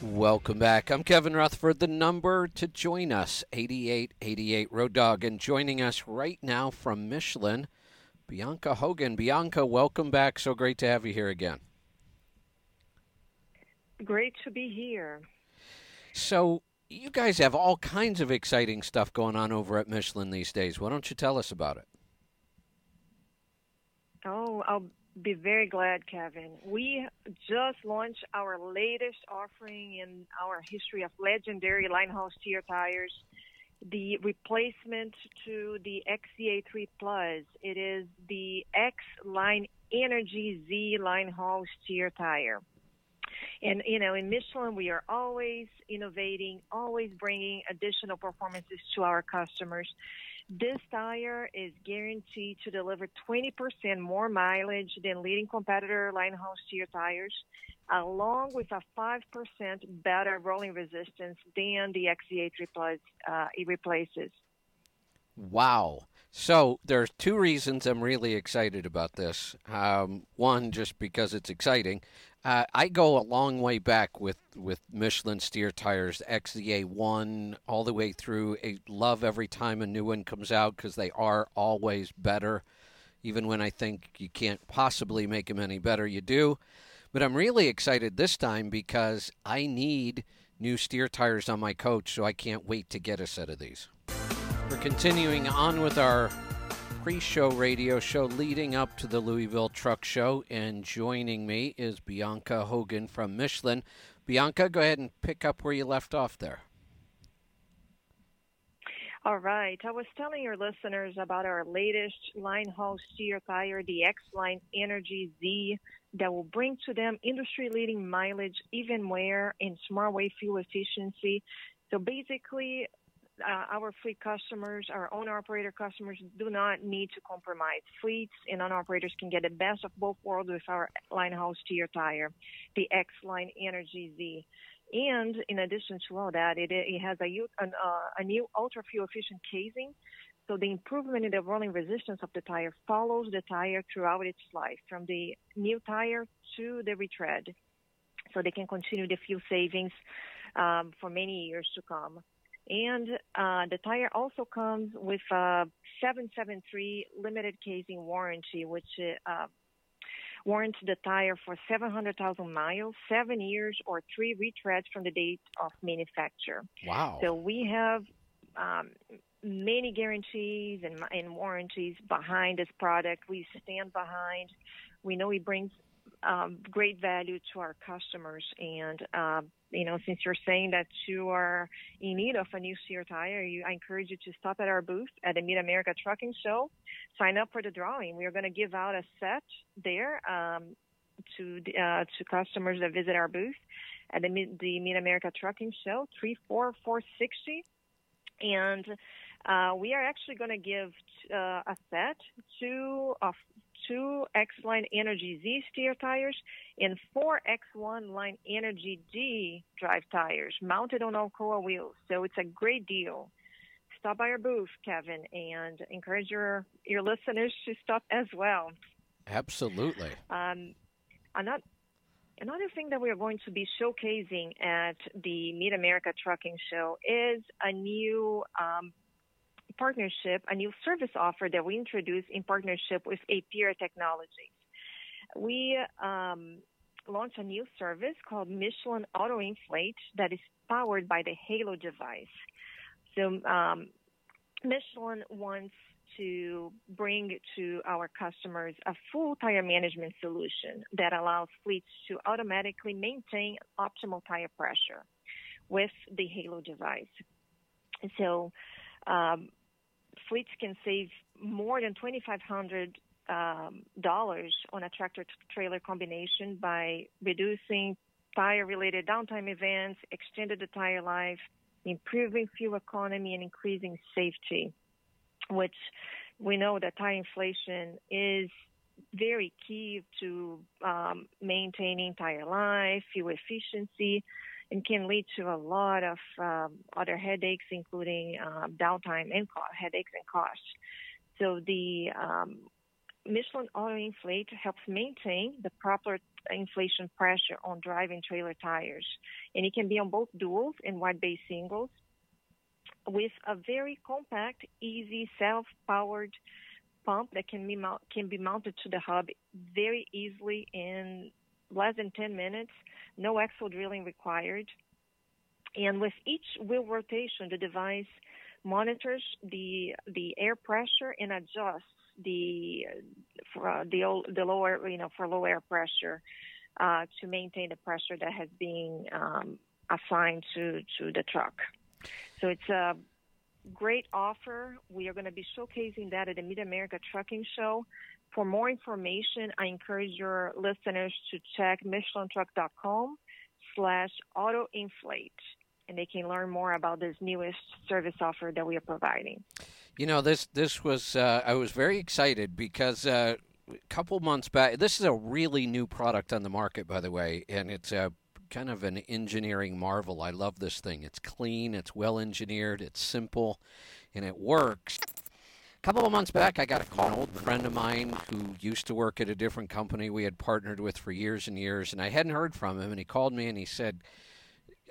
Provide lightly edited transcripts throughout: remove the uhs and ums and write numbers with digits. Welcome back. I'm Kevin Rutherford. The number to join us, 8888 Road Dog. And joining us right now from Michelin, Bianca Hogan. Bianca, welcome back. So great to have you here again. Great to be here. So you guys have all kinds of exciting stuff going on over at Michelin these days. Why don't you tell us about it? Oh, I'll be very glad, Kevin. We just launched our latest offering in our history of legendary Linehouse Tier tires, the replacement to the XCA3 Plus. It is the X Line Energy Z Linehouse Tier tire. And, you know, in Michelin, we are always innovating, always bringing additional performances to our customers. This tire is guaranteed to deliver 20% more mileage than leading competitor Linehouse Tier tires, along with a 5% better rolling resistance than the XCA3 Plus it replaces. Wow. So there's two reasons I'm really excited about this. One, just because it's exciting. I go a long way back with Michelin steer tires, XZA1, all the way through. I love every time a new one comes out because they are always better. Even when I think you can't possibly make them any better, you do. But I'm really excited this time because I need new steer tires on my coach, so I can't wait to get a set of these. We're continuing on with our pre-show radio show leading up to the Louisville Truck Show, and joining me is Bianca Hogan from Michelin. Bianca, go ahead and pick up where you left off there. All right. I was telling your listeners about our latest Linehouse Tier tire, the X Line Energy Z, that will bring to them industry-leading mileage, even wear, and smart way fuel efficiency. So basically, our fleet customers, our owner-operator customers, do not need to compromise. Fleets and owner-operators can get the best of both worlds with our Linehouse Tier tire, the X Line Energy Z. And in addition to all that, it has a new ultra-fuel-efficient casing, so the improvement in the rolling resistance of the tire follows the tire throughout its life, from the new tire to the retread, so they can continue the fuel savings for many years to come. And the tire also comes with a 773 limited casing warranty, which warrants the tire for 700,000 miles, 7 years, or 3 retreads from the date of manufacture. Wow. So we have many guarantees and warranties behind this product. We stand behind. We know it brings great value to our customers, and since you're saying that you are in need of a new steer tire, I encourage you to stop at our booth at the Mid-America Trucking Show, sign up for the drawing. We are going to give out a set there to customers that visit our booth at the Mid-America Trucking Show, 34460, and we are actually going to give a set of 2 X Line Energy Z steer tires and 4 X One Line Energy D drive tires mounted on Alcoa wheels. So it's a great deal. Stop by our booth, Kevin, and encourage your listeners to stop as well. Absolutely. Another thing that we are going to be showcasing at the Mid-America Trucking Show is a new partnership, a new service offer that we introduced in partnership with APR Technologies. We launched a new service called Michelin Auto-Inflate that is powered by the Halo device. So Michelin wants to bring to our customers a full tire management solution that allows fleets to automatically maintain optimal tire pressure with the Halo device. So fleets can save more than $2,500 on a tractor-trailer combination by reducing tire-related downtime events, extending the tire life, improving fuel economy, and increasing safety, which we know that tire inflation is very key to maintaining tire life, fuel efficiency, and can lead to a lot of other headaches, including downtime and headaches and costs. So the Michelin Auto-Inflate helps maintain the proper inflation pressure on driving trailer tires. And it can be on both duals and wide-base singles with a very compact, easy, self-powered pump that can be mounted to the hub very easily in less than 10 minutes, no axle drilling required. And with each wheel rotation, the device monitors the air pressure and adjusts the lower, for low air pressure to maintain the pressure that has been assigned to the truck. So it's a great offer. We are going to be showcasing that at the Mid-America Trucking Show. For more information, I encourage your listeners to check MichelinTruck.com/autoinflate, and they can learn more about this newest service offer that we are providing. You know, this was I was very excited because a couple months back, this is a really new product on the market, by the way, and it's a kind of an engineering marvel. I love this thing. It's clean, it's well engineered, it's simple, and it works. A couple of months back, I got a call, an old friend of mine who used to work at a different company we had partnered with for years and years, and I hadn't heard from him, and he called me and he said,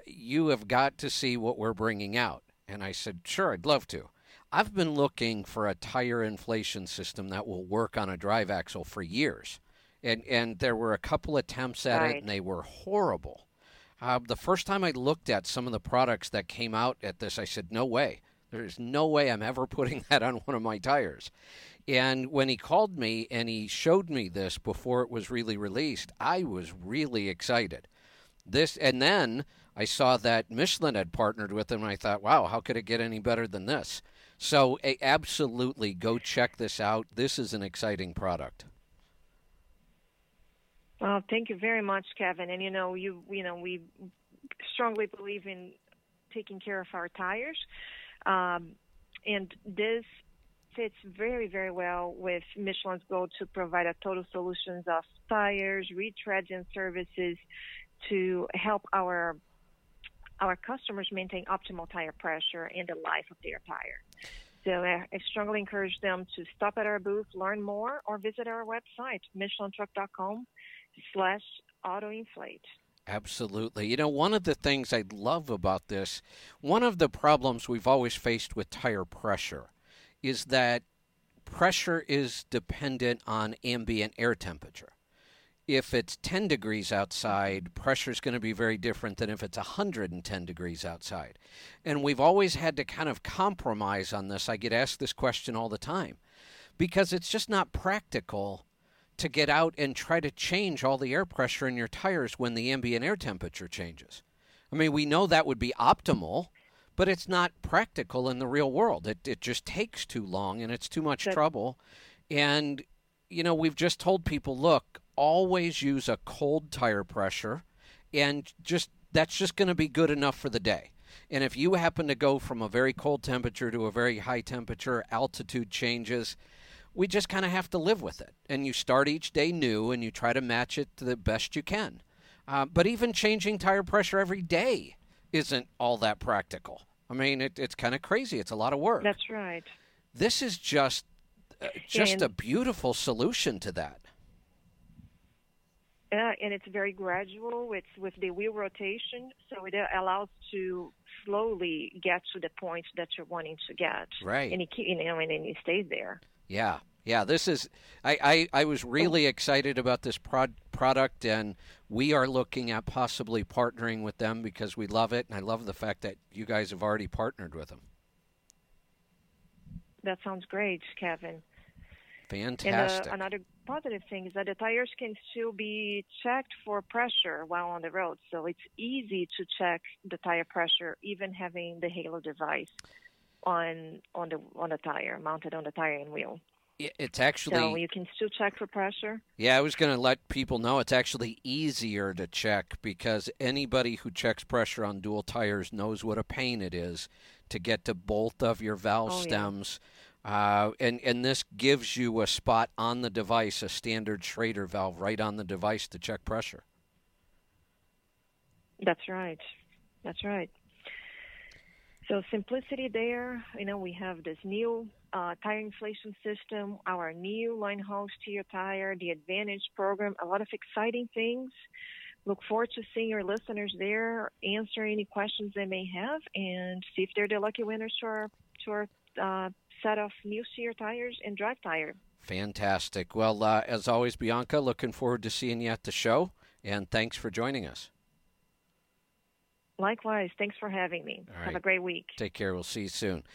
"You have got to see what we're bringing out." And I said, "Sure, I'd love to." I've been looking for a tire inflation system that will work on a drive axle for years, and there were a couple attempts at it, and they were horrible. The first time I looked at some of the products that came out at this, I said, "No way. There is no way I'm ever putting that on one of my tires." And when he called me and he showed me this before it was really released, I was really excited. And then I saw that Michelin had partnered with them, and I thought, wow, how could it get any better than this? So absolutely go check this out. This is an exciting product. Well, thank you very much, Kevin. And we strongly believe in taking care of our tires, and this fits very, very well with Michelin's goal to provide a total solutions of tires, retreads, and services to help our customers maintain optimal tire pressure and the life of their tire. So I strongly encourage them to stop at our booth, learn more, or visit our website, MichelinTruck.com/autoinflate. Absolutely. One of the things I love about this, one of the problems we've always faced with tire pressure is that pressure is dependent on ambient air temperature. If it's 10 degrees outside, pressure is going to be very different than if it's 110 degrees outside. And we've always had to kind of compromise on this. I get asked this question all the time because it's just not practical to get out and try to change all the air pressure in your tires when the ambient air temperature changes. I mean, we know that would be optimal, but it's not practical in the real world. It just takes too long, and it's too much trouble. And, we've just told people, look, always use a cold tire pressure, and that's just going to be good enough for the day. And if you happen to go from a very cold temperature to a very high temperature, altitude changes, we just kind of have to live with it. And you start each day new, and you try to match it to the best you can. But even changing tire pressure every day isn't all that practical. I mean, it's kind of crazy. It's a lot of work. That's right. This is just a beautiful solution to that. And it's very gradual. It's with the wheel rotation, so it allows to slowly get to the point that you're wanting to get. Right. And it stays there. Yeah. This is. I was really excited about this product, and we are looking at possibly partnering with them because we love it, and I love the fact that you guys have already partnered with them. That sounds great, Kevin. Fantastic. And another positive thing is that the tires can still be checked for pressure while on the road. So it's easy to check the tire pressure, even having the Halo device on the tire, mounted on the tire and wheel. It's actually... So you can still check for pressure? Yeah, I was going to let people know it's actually easier to check because anybody who checks pressure on dual tires knows what a pain it is to get to both of your valve stems. Yeah. And this gives you a spot on the device, a standard Schrader valve right on the device to check pressure. That's right. So simplicity there, you know, we have this new tire inflation system, our new line haul steer tire, the Advantage program, a lot of exciting things. Look forward to seeing your listeners there, answer any questions they may have, and see if they're the lucky winners to our set of new steer tires and drive tire. Fantastic. Well, as always, Bianca, looking forward to seeing you at the show, and thanks for joining us. Likewise. Thanks for having me. All right. Have a great week. Take care. We'll see you soon.